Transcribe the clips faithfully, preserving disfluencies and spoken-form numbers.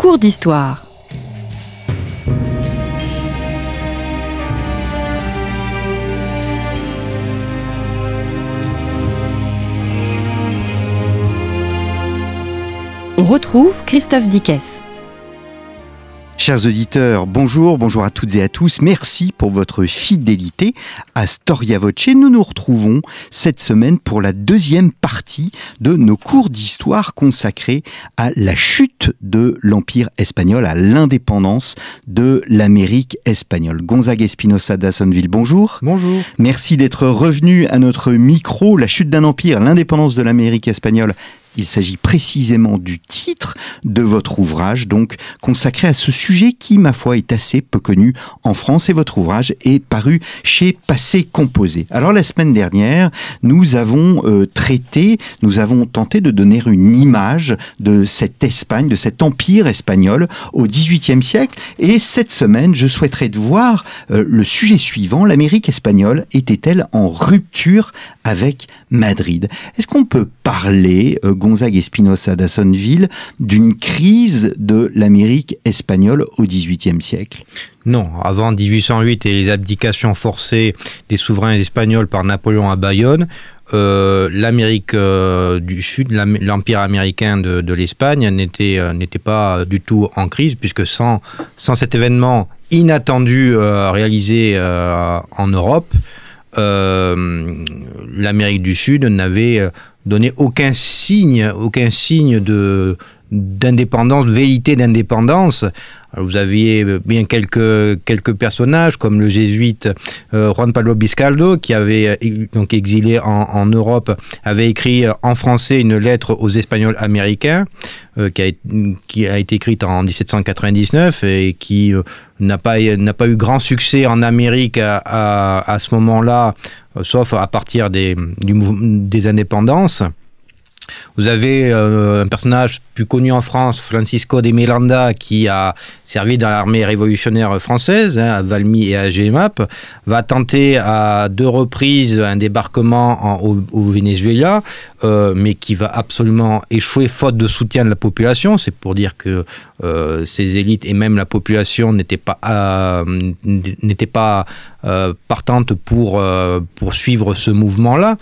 Cours d'histoire. On retrouve Christophe Dickès. Chers auditeurs, bonjour, bonjour à toutes et à tous. Merci pour votre fidélité à Storia Voce. Nous nous retrouvons cette semaine pour la deuxième partie de nos cours d'histoire consacrés à la chute de l'Empire espagnol, à l'indépendance de l'Amérique espagnole. Gonzague Espinosa-Dassonneville, bonjour. Bonjour. Merci d'être revenu à notre micro. La chute d'un empire, l'indépendance de l'Amérique espagnole. Il s'agit précisément du titre de votre ouvrage, donc consacré à ce sujet qui, ma foi, est assez peu connu en France, et votre ouvrage est paru chez Passé Composé. Alors la semaine dernière, nous avons euh, traité, nous avons tenté de donner une image de cette Espagne, de cet empire espagnol au dix-huitième siècle, et cette semaine, je souhaiterais de voir euh, le sujet suivant: l'Amérique espagnole était-elle en rupture avec Madrid? Est-ce qu'on peut parler euh, Gonzague Espinosa-Dassonneville d'une crise de l'Amérique espagnole au dix-huitième siècle? Non, avant dix-huit cent huit et les abdications forcées des souverains espagnols par Napoléon à Bayonne, euh, l'Amérique euh, du Sud, l'am- l'Empire américain de, de l'Espagne n'était, euh, n'était pas du tout en crise, puisque sans, sans cet événement inattendu euh, réalisé euh, en Europe, euh, l'Amérique du Sud n'avait euh, donner aucun signe, aucun signe de, d'indépendance, de vérité d'indépendance. Alors vous aviez bien quelques, quelques personnages, comme le jésuite euh, Juan Pablo Biscardo, qui avait donc exilé en, en Europe, avait écrit en français une lettre aux Espagnols américains, euh, qui, a, qui a été écrite en dix-sept cent quatre-vingt-dix-neuf et qui euh, n'a pas, n'a pas eu grand succès en Amérique à, à, à ce moment-là, euh, sauf à partir des, du, des indépendances. Vous avez euh, un personnage plus connu en France, Francisco de Miranda, qui a servi dans l'armée révolutionnaire française, hein, à Valmy et à G M A P, va tenter à deux reprises un débarquement en, au, au Venezuela, euh, mais qui va absolument échouer faute de soutien de la population. C'est pour dire que euh, ces élites et même la population n'étaient pas, euh, n'étaient pas euh, partantes pour, euh, pour suivre ce mouvement-là.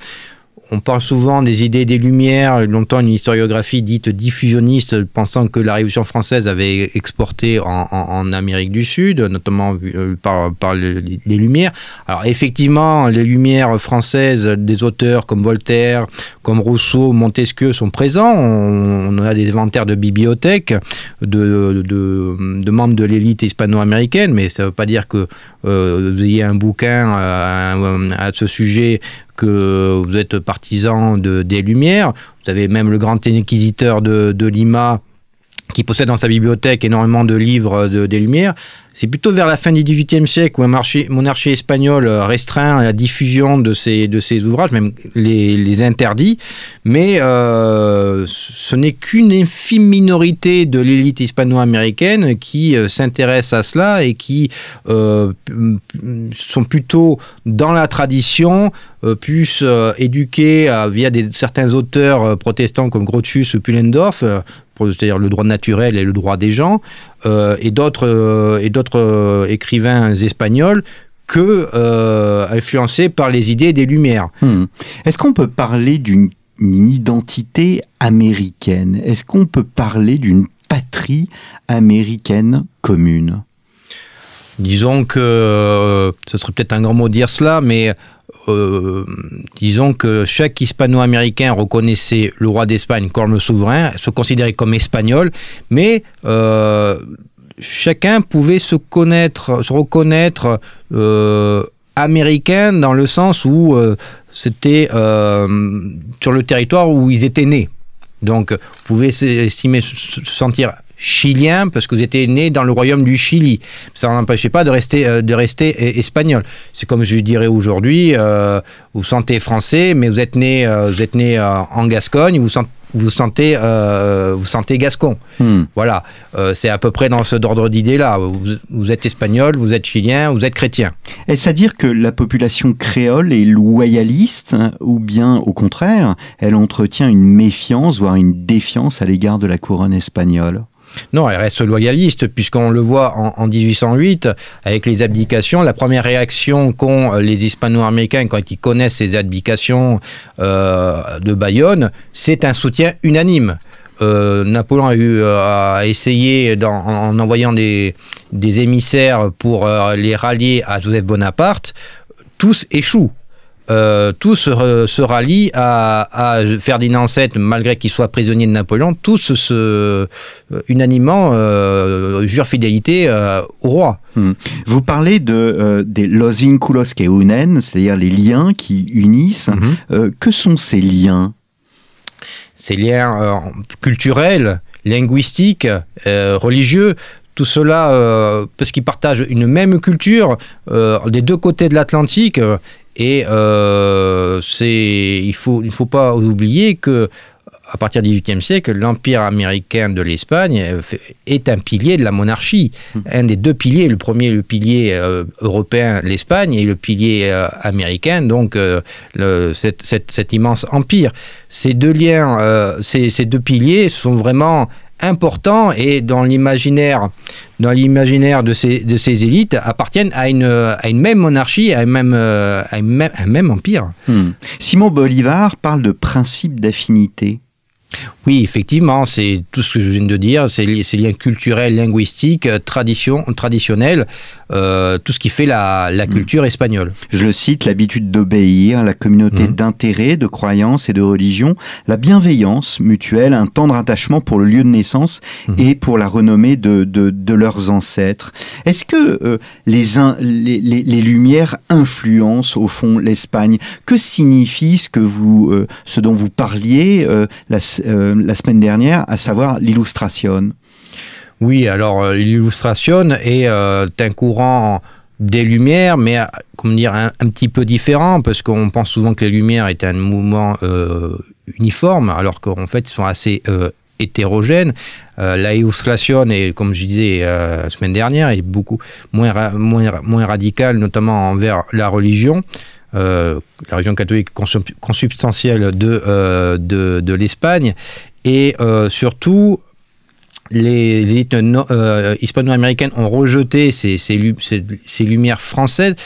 On parle souvent des idées des Lumières, longtemps une historiographie dite diffusionniste, pensant que la Révolution française avait exporté en, en, en Amérique du Sud, notamment par, par les, les Lumières. Alors effectivement, les Lumières françaises, des auteurs comme Voltaire, comme Rousseau, Montesquieu sont présents. On, on a des inventaires de bibliothèques, de, de, de membres de l'élite hispano-américaine, mais ça ne veut pas dire que euh, vous ayez un bouquin à, à ce sujet, que vous êtes partisan de, des Lumières. Vous avez même le grand inquisiteur de, de Lima, qui possède dans sa bibliothèque énormément de livres de, des Lumières. C'est plutôt vers la fin du dix-huitième siècle où un marché, monarchie espagnole restreint la diffusion de ces, de ces ouvrages, même les, les interdits, mais euh, ce n'est qu'une infime minorité de l'élite hispano-américaine qui euh, s'intéresse à cela et qui euh, sont plutôt dans la tradition, euh, plus euh, éduqués euh, via des, certains auteurs euh, protestants comme Grotius ou Pullendorf, euh, c'est-à-dire le droit naturel et le droit des gens, euh, et d'autres, euh, et d'autres euh, écrivains espagnols, que euh, influencés par les idées des Lumières. Hmm. Est-ce qu'on peut parler d'une une identité américaine? Est-ce qu'on peut parler d'une patrie américaine commune? Disons que, euh, ce serait peut-être un grand mot de dire cela, mais Euh, disons que chaque hispano-américain reconnaissait le roi d'Espagne comme le souverain, se considérait comme espagnol, mais euh, chacun pouvait se connaître, se reconnaître euh, américain dans le sens où euh, c'était euh, sur le territoire où ils étaient nés. Donc, vous pouvez estimer, se sentir chilien parce que vous étiez né dans le royaume du Chili. Ça n'empêchait pas de rester, de rester espagnol. C'est comme je dirais aujourd'hui, euh, vous sentez français, mais vous êtes né, euh, vous êtes né euh, en Gascogne, vous sentez Vous sentez, euh, vous sentez gascon. Hmm. Voilà, euh, c'est à peu près dans ce ordre d'idées-là. Vous, vous êtes espagnol, vous êtes chilien, vous êtes chrétien. Est-ce à dire que la population créole est loyaliste, ou bien au contraire, elle entretient une méfiance, voire une défiance à l'égard de la couronne espagnole? Non, elle reste loyaliste, puisqu'on le voit en, en dix-huit cent huit, avec les abdications. La première réaction qu'ont les hispano-américains quand ils connaissent ces abdications euh, de Bayonne, c'est un soutien unanime. Euh, Napoléon a, eu, euh, a essayé d'en, en envoyant des, des émissaires pour euh, les rallier à Joseph Bonaparte. Tous échouent. Euh, tous se, se rallient à, à Ferdinand sept, malgré qu'il soit prisonnier de Napoléon. Tous se, euh, unanimement euh, jurent fidélité euh, au roi. Hum. Vous parlez de, euh, des los vínculos que unen, c'est-à-dire les liens qui unissent. Mm-hmm. Euh, que sont ces liens ? Ces liens euh, culturels, linguistiques, euh, religieux. Tout cela, euh, parce qu'ils partagent une même culture euh, des deux côtés de l'Atlantique. Et euh, c'est, il faut, il faut pas oublier que, à partir du dix-huitième siècle, l'empire américain de l'Espagne est un pilier de la monarchie, mmh. un des deux piliers. Le premier, le pilier euh, européen, l'Espagne, et le pilier euh, américain. Donc, euh, le, cette, cette, cet immense empire. Ces deux liens, euh, ces, ces deux piliers sont vraiment importants et dans l'imaginaire, dans l'imaginaire de ces de ces élites appartiennent à une à une même monarchie, à un même à une même, à un même empire. Hmm. Simon Bolivar parle de principe d'affinité. Oui, effectivement, c'est tout ce que je viens de dire, c'est les liens culturels, linguistiques, tradition, traditionnels, euh, tout ce qui fait la, la culture mmh. espagnole. Je le cite, l'habitude d'obéir, la communauté mmh. d'intérêt, de croyances et de religion, la bienveillance mutuelle, un tendre attachement pour le lieu de naissance mmh. et pour la renommée de, de, de leurs ancêtres. Est-ce que euh, les, in, les, les, les Lumières influencent au fond l'Espagne ? Que signifie ce, que vous, euh, ce dont vous parliez euh, la Euh, la semaine dernière, à savoir l'illustration. Oui, alors euh, l'illustration est euh, un courant des Lumières, mais à, comment dire, un, un petit peu différent, parce qu'on pense souvent que les Lumières est un mouvement euh, uniforme, alors qu'en fait, ils sont assez euh, hétérogènes. Euh, la illustration est, comme je disais euh, la semaine dernière, est beaucoup moins, ra- moins, ra- moins radicale, notamment envers la religion. Euh, la religion catholique consubstantielle de, euh, de, de l'Espagne, et euh, surtout les, les élites no, euh, hispano-américaines ont rejeté ces, ces, ces, ces Lumières françaises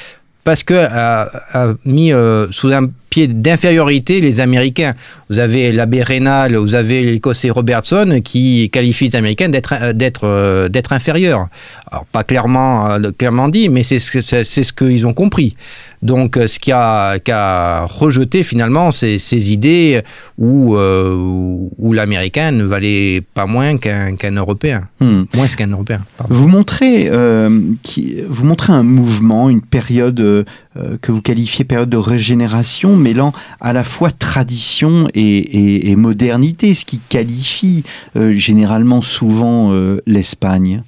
parce que a, a mis euh, sous un pied d'infériorité les Américains. Vous avez l'abbé Reynal, vous avez l'Écossais Robertson qui qualifie les Américains d'être d'être euh, d'être inférieurs. Alors pas clairement euh, clairement dit, mais c'est ce que c'est, c'est ce qu'ils ont compris. Donc ce qui a qui a rejeté finalement ces ces idées où euh, où l'Américain ne valait pas moins qu'un qu'un Européen, hmm. moins qu'un Européen. Pardon. Vous montrez euh, qui vous montrez un mouvement, une période euh, que vous qualifiez période de régénération, mêlant à la fois tradition et, et, et modernité, ce qui qualifie euh, généralement souvent euh, l'Espagne.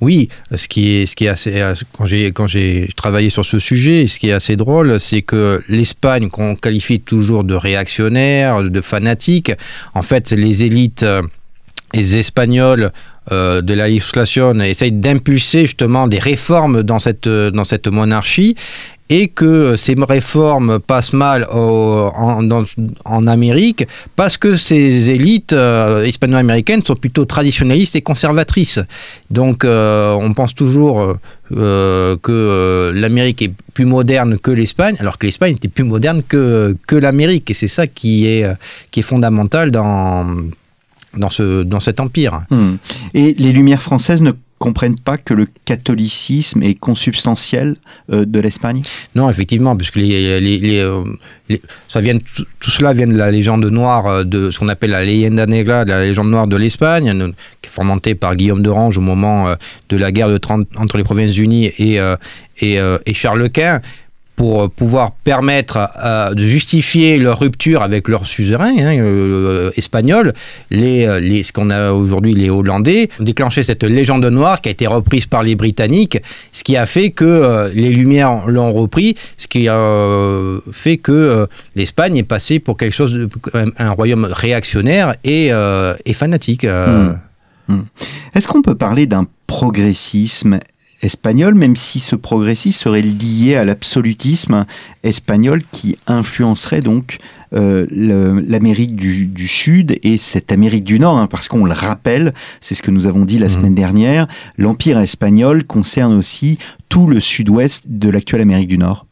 Oui, ce qui est, ce qui est assez, quand j'ai, quand j'ai travaillé sur ce sujet, ce qui est assez drôle, c'est que l'Espagne, qu'on qualifie toujours de réactionnaire, de fanatique, en fait, les élites, les Espagnols, Euh, de la législation essaye d'impulser justement des réformes dans cette dans cette monarchie, et que ces réformes passent mal au, en, dans, en Amérique parce que ces élites euh, hispano-américaines sont plutôt traditionnalistes et conservatrices. Donc euh, on pense toujours euh, que euh, l'Amérique est plus moderne que l'Espagne, alors que l'Espagne était plus moderne que que l'Amérique, et c'est ça qui est qui est fondamental dans Dans, ce, dans cet empire. Mmh. Et les Lumières françaises ne comprennent pas que le catholicisme est consubstantiel euh, de l'Espagne ? Non, effectivement, puisque les, les, les, les, ça vient, tout, tout cela vient de la légende noire, de ce qu'on appelle la Leyenda Negra, la légende noire de l'Espagne, qui est fomentée par Guillaume d'Orange au moment de la guerre de trente entre les Provinces-Unies et, et, et Charles Quint, pour pouvoir permettre euh, de justifier leur rupture avec leur suzerain hein, euh, espagnol, les, les, ce qu'on a aujourd'hui les Hollandais, ont déclenché cette légende noire qui a été reprise par les Britanniques, ce qui a fait que euh, les Lumières l'ont repris, ce qui a euh, fait que euh, l'Espagne est passée pour quelque chose, de, un, un royaume réactionnaire et, euh, et fanatique. Euh. Mmh. Mmh. Est-ce qu'on peut parler d'un progressisme espagnole, même si ce progressisme serait lié à l'absolutisme espagnol qui influencerait donc euh, le, l'Amérique du, du Sud et cette Amérique du Nord, hein, parce qu'on le rappelle, c'est ce que nous avons dit la mmh. semaine dernière, l'Empire espagnol concerne aussi tout le sud-ouest de l'actuelle Amérique du Nord.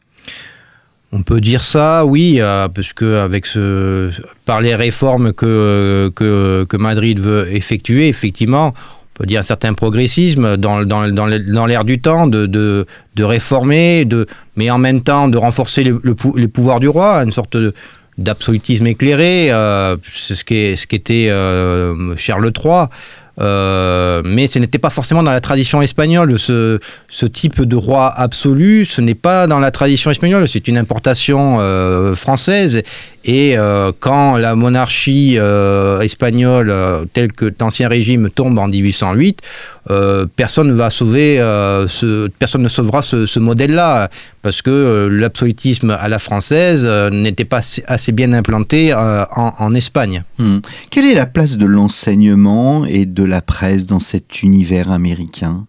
On peut dire ça, oui, euh, parce que avec ce, par les réformes que, que, que Madrid veut effectuer, effectivement, on peut dire un certain progressisme dans, dans, dans, dans l'ère du temps, de, de, de réformer, de, mais en même temps de renforcer le, le, les pouvoirs du roi, une sorte de, d'absolutisme éclairé, euh, c'est ce, qu'est, ce qu'était euh, Charles trois. Euh, mais ce n'était pas forcément dans la tradition espagnole, ce, ce type de roi absolu, ce n'est pas dans la tradition espagnole, c'est une importation euh, française, et euh, quand la monarchie euh, espagnole, euh, telle que l'ancien régime, tombe en dix-huit cent huit, euh, personne, va sauver, euh, ce, personne ne sauvera ce, ce modèle-là, parce que euh, l'absolutisme à la française euh, n'était pas assez bien implanté euh, en, en Espagne. Hum. Quelle est la place de l'enseignement et de la presse dans cet univers américain?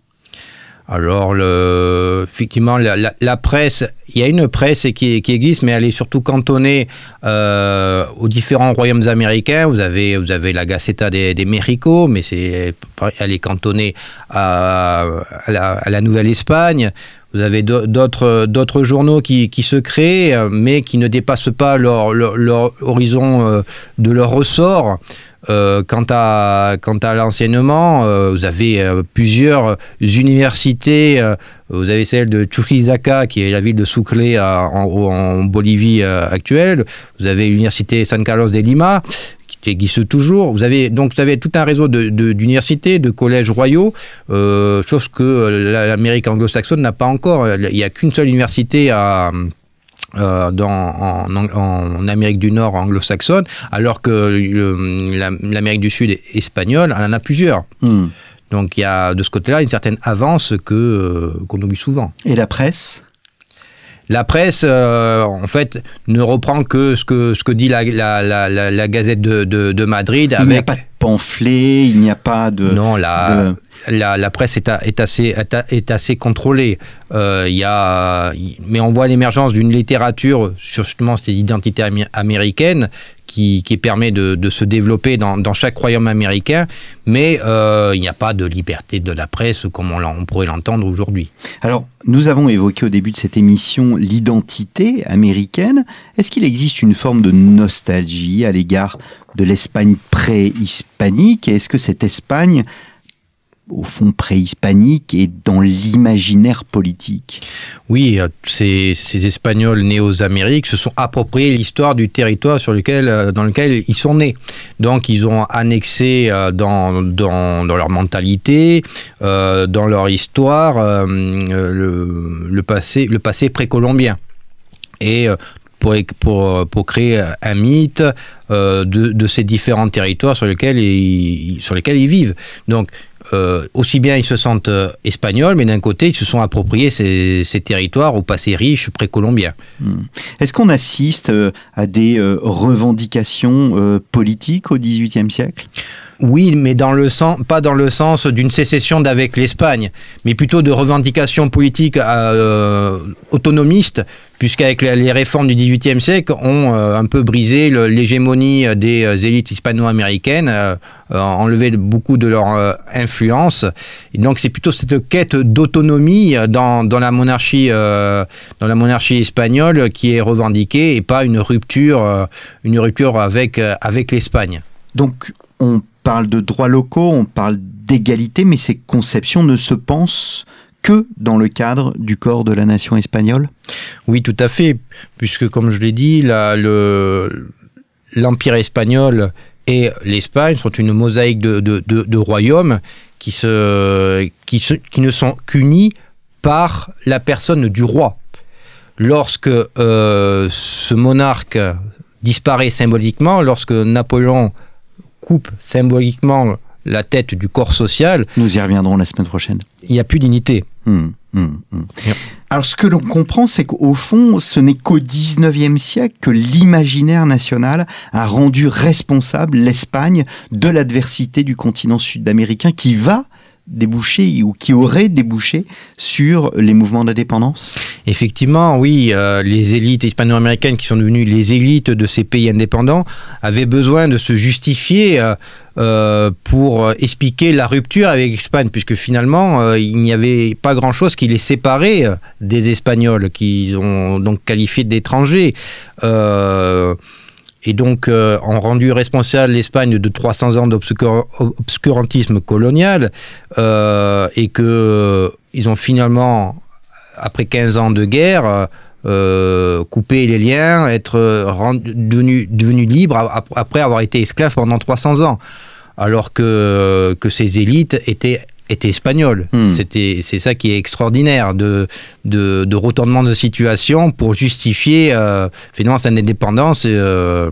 Alors, le, effectivement, la, la, la presse, il y a une presse qui, qui existe, mais elle est surtout cantonnée euh, aux différents royaumes américains. Vous avez, vous avez la Gaceta de, de Mexico, mais c'est, elle est cantonnée à, à, la, à la Nouvelle-Espagne. Vous avez d'autres, d'autres journaux qui, qui se créent, mais qui ne dépassent pas leur, leur, leur horizon de leur ressort. Euh, quant à, quant à l'enseignement, euh, vous avez euh, plusieurs universités. Euh, vous avez celle de Chuquisaca, qui est la ville de Sucre euh, en, en Bolivie euh, actuelle. Vous avez l'université San Carlos de Lima, qui existe toujours. Vous avez donc vous avez tout un réseau de, de, d'universités, de collèges royaux, euh, chose que l'Amérique anglo-saxonne n'a pas encore. Il n'y a qu'une seule université à Euh, dans, en, en, en Amérique du Nord anglo-saxonne, alors que le, la, l'Amérique du Sud espagnole, elle en a plusieurs. Mmh. Donc il y a de ce côté-là une certaine avance que, euh, qu'on oublie souvent. Et la presse ? La presse, euh, en fait, ne reprend que ce que, ce que dit la, la, la, la, la Gazette de, de, de Madrid. Avec... Il n'y a pas de pamphlet, il n'y a pas de... Non, la, de... la, la presse est, a, est, assez, est assez contrôlée. Euh, y a, mais on voit l'émergence d'une littérature sur justement cette identité américaine qui, qui permet de, de se développer dans, dans chaque royaume américain, mais il euh, n'y a pas de liberté de la presse comme on, on pourrait l'entendre aujourd'hui. Alors, nous avons évoqué au début de cette émission l'identité américaine. Est-ce qu'il existe une forme de nostalgie à l'égard de l'Espagne pré-hispanique ? Et est-ce que cette Espagne, au fond pré-hispanique, est dans l'imaginaire politique ? Oui, ces, ces Espagnols nés aux Amériques se sont appropriés l'histoire du territoire sur lequel, dans lequel ils sont nés. Donc ils ont annexé dans, dans, dans leur mentalité, euh, dans leur histoire, euh, le, le, passé, le passé précolombien. Et Pour, pour, pour créer un mythe euh, de, de ces différents territoires sur lesquels ils, sur lesquels ils vivent. Donc, euh, aussi bien ils se sentent euh, espagnols, mais d'un côté, ils se sont appropriés ces, ces territoires au passé riche précolombien. Hum. Est-ce qu'on assiste euh, à des euh, revendications euh, politiques au XVIIIe siècle ? Oui, mais dans le sens, pas dans le sens d'une sécession d'avec l'Espagne, mais plutôt de revendications politiques euh, autonomistes, puisqu'avec les réformes du XVIIIe siècle, on euh, un peu brisé le, l'hégémonie des euh, élites hispano-américaines, euh, euh, enlevé beaucoup de leur euh, influence. Et donc c'est plutôt cette quête d'autonomie dans, dans la monarchie, euh, dans la monarchie espagnole qui est revendiquée, et pas une rupture, euh, une rupture avec euh, avec l'Espagne. Donc on parle de droits locaux, on parle d'égalité, mais ces conceptions ne se pensent que dans le cadre du corps de la nation espagnole ? Oui, tout à fait, puisque comme je l'ai dit, la, le, l'Empire espagnol et l'Espagne sont une mosaïque de, de, de, de royaumes qui, se, qui, se, qui ne sont qu'unis par la personne du roi. Lorsque euh, ce monarque disparaît symboliquement, lorsque Napoléon coupe symboliquement la tête du corps social... Nous y reviendrons la semaine prochaine. Il n'y a plus d'unité. Mmh, mmh, mmh. Alors ce que l'on comprend, c'est qu'au fond, ce n'est qu'au XIXe siècle que l'imaginaire national a rendu responsable l'Espagne de l'adversité du continent sud-américain qui va débouché ou qui aurait débouché sur les mouvements d'indépendance ? Effectivement, oui. Euh, les élites hispano-américaines qui sont devenues les élites de ces pays indépendants avaient besoin de se justifier euh, euh, pour expliquer la rupture avec l'Espagne, puisque finalement, euh, il n'y avait pas grand-chose qui les séparait des Espagnols, qu'ils ont donc qualifiés d'étrangers. Euh... Et donc, euh, ont rendu responsable l'Espagne de trois cents ans d'obscurantisme colonial, euh, et que euh, ils ont finalement, après quinze ans de guerre, euh, coupé les liens, être rendu, devenu, devenu libre ap- après avoir été esclave pendant trois cents ans, alors que que ces élites étaient étaient espagnoles. Mmh. C'était, c'est ça qui est extraordinaire, de, de, de retournement de situation pour justifier euh, finalement cette indépendance euh,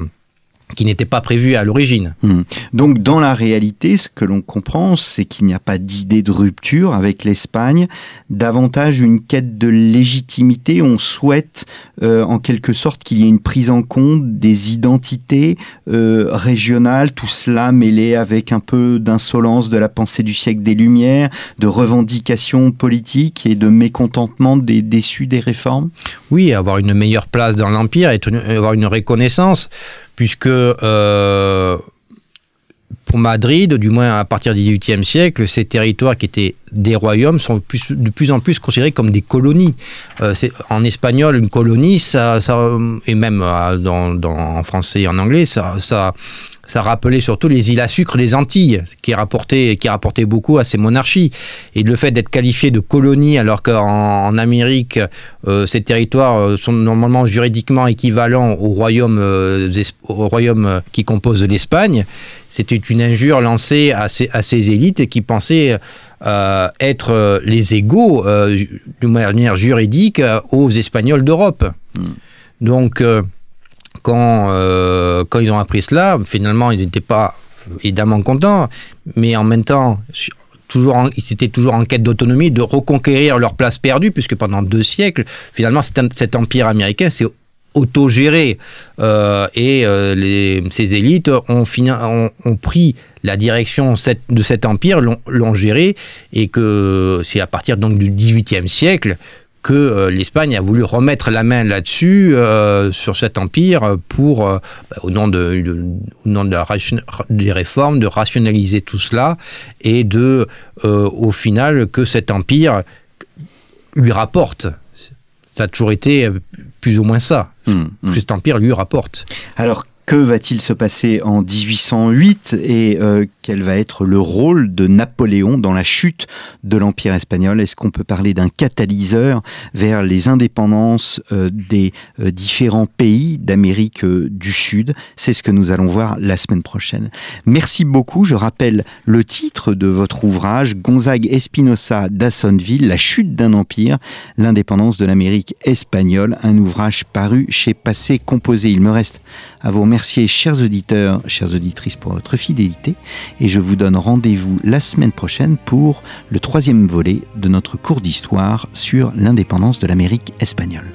qui n'était pas prévue à l'origine. Mmh. Donc dans la réalité, ce que l'on comprend, c'est qu'il n'y a pas d'idée de rupture avec l'Espagne, davantage une quête de légitimité. On souhaite euh, en quelque sorte qu'il y ait une prise en compte des identités euh, régionales, tout cela mêlé avec un peu d'insolence de la pensée du siècle des Lumières, de revendications politiques et de mécontentement des déçus des réformes. Oui, avoir une meilleure place dans l'Empire et avoir une reconnaissance, puisque euh, pour Madrid, du moins à partir du dix-huitième siècle, ces territoires qui étaient des royaumes sont plus, de plus en plus considérés comme des colonies. Euh, c'est, en espagnol, une colonie, ça, ça, et même euh, dans, dans, en français et en anglais, ça, ça, ça rappelait surtout les îles à sucre des Antilles, qui rapportaient, qui rapportaient beaucoup à ces monarchies. Et le fait d'être qualifié de colonie, alors qu'en en Amérique, euh, ces territoires sont normalement juridiquement équivalents aux royaumes, euh, aux royaumes qui composent l'Espagne, c'était une injure lancée à ces, à ces élites qui pensaient euh, être les égaux, euh, d'une manière juridique, aux Espagnols d'Europe. Mmh. Donc... Euh, Quand, euh, quand ils ont appris cela, finalement, ils n'étaient pas évidemment contents, mais en même temps, toujours en, ils étaient toujours en quête d'autonomie, de reconquérir leur place perdue, puisque pendant deux siècles, finalement, cet, cet empire américain s'est autogéré. Euh, et euh, les, ces élites ont, fini, ont, ont pris la direction cette, de cet empire, l'ont, l'ont géré, et que c'est à partir donc, du dix-huitième siècle que l'Espagne a voulu remettre la main là-dessus, euh, sur cet empire, pour, euh, au nom, de, de, au nom de la ration, des réformes, de rationaliser tout cela, et de, euh, au final, que cet empire lui rapporte. Ça a toujours été plus ou moins ça, mmh, mmh. que cet empire lui rapporte. Alors, que va-t-il se passer en dix-huit cent huit et euh, quel va être le rôle de Napoléon dans la chute de l'Empire espagnol ? Est-ce qu'on peut parler d'un catalyseur vers les indépendances euh, des euh, différents pays d'Amérique euh, du Sud ? C'est ce que nous allons voir la semaine prochaine. Merci beaucoup. Je rappelle le titre de votre ouvrage, Gonzague Espinosa-Dassonneville, La chute d'un empire, l'indépendance de l'Amérique espagnole, un ouvrage paru chez Passé Composé. Il me reste à vous remercier. Merci, chers auditeurs, chères auditrices, pour votre fidélité, et je vous donne rendez-vous la semaine prochaine pour le troisième volet de notre cours d'histoire sur l'indépendance de l'Amérique espagnole.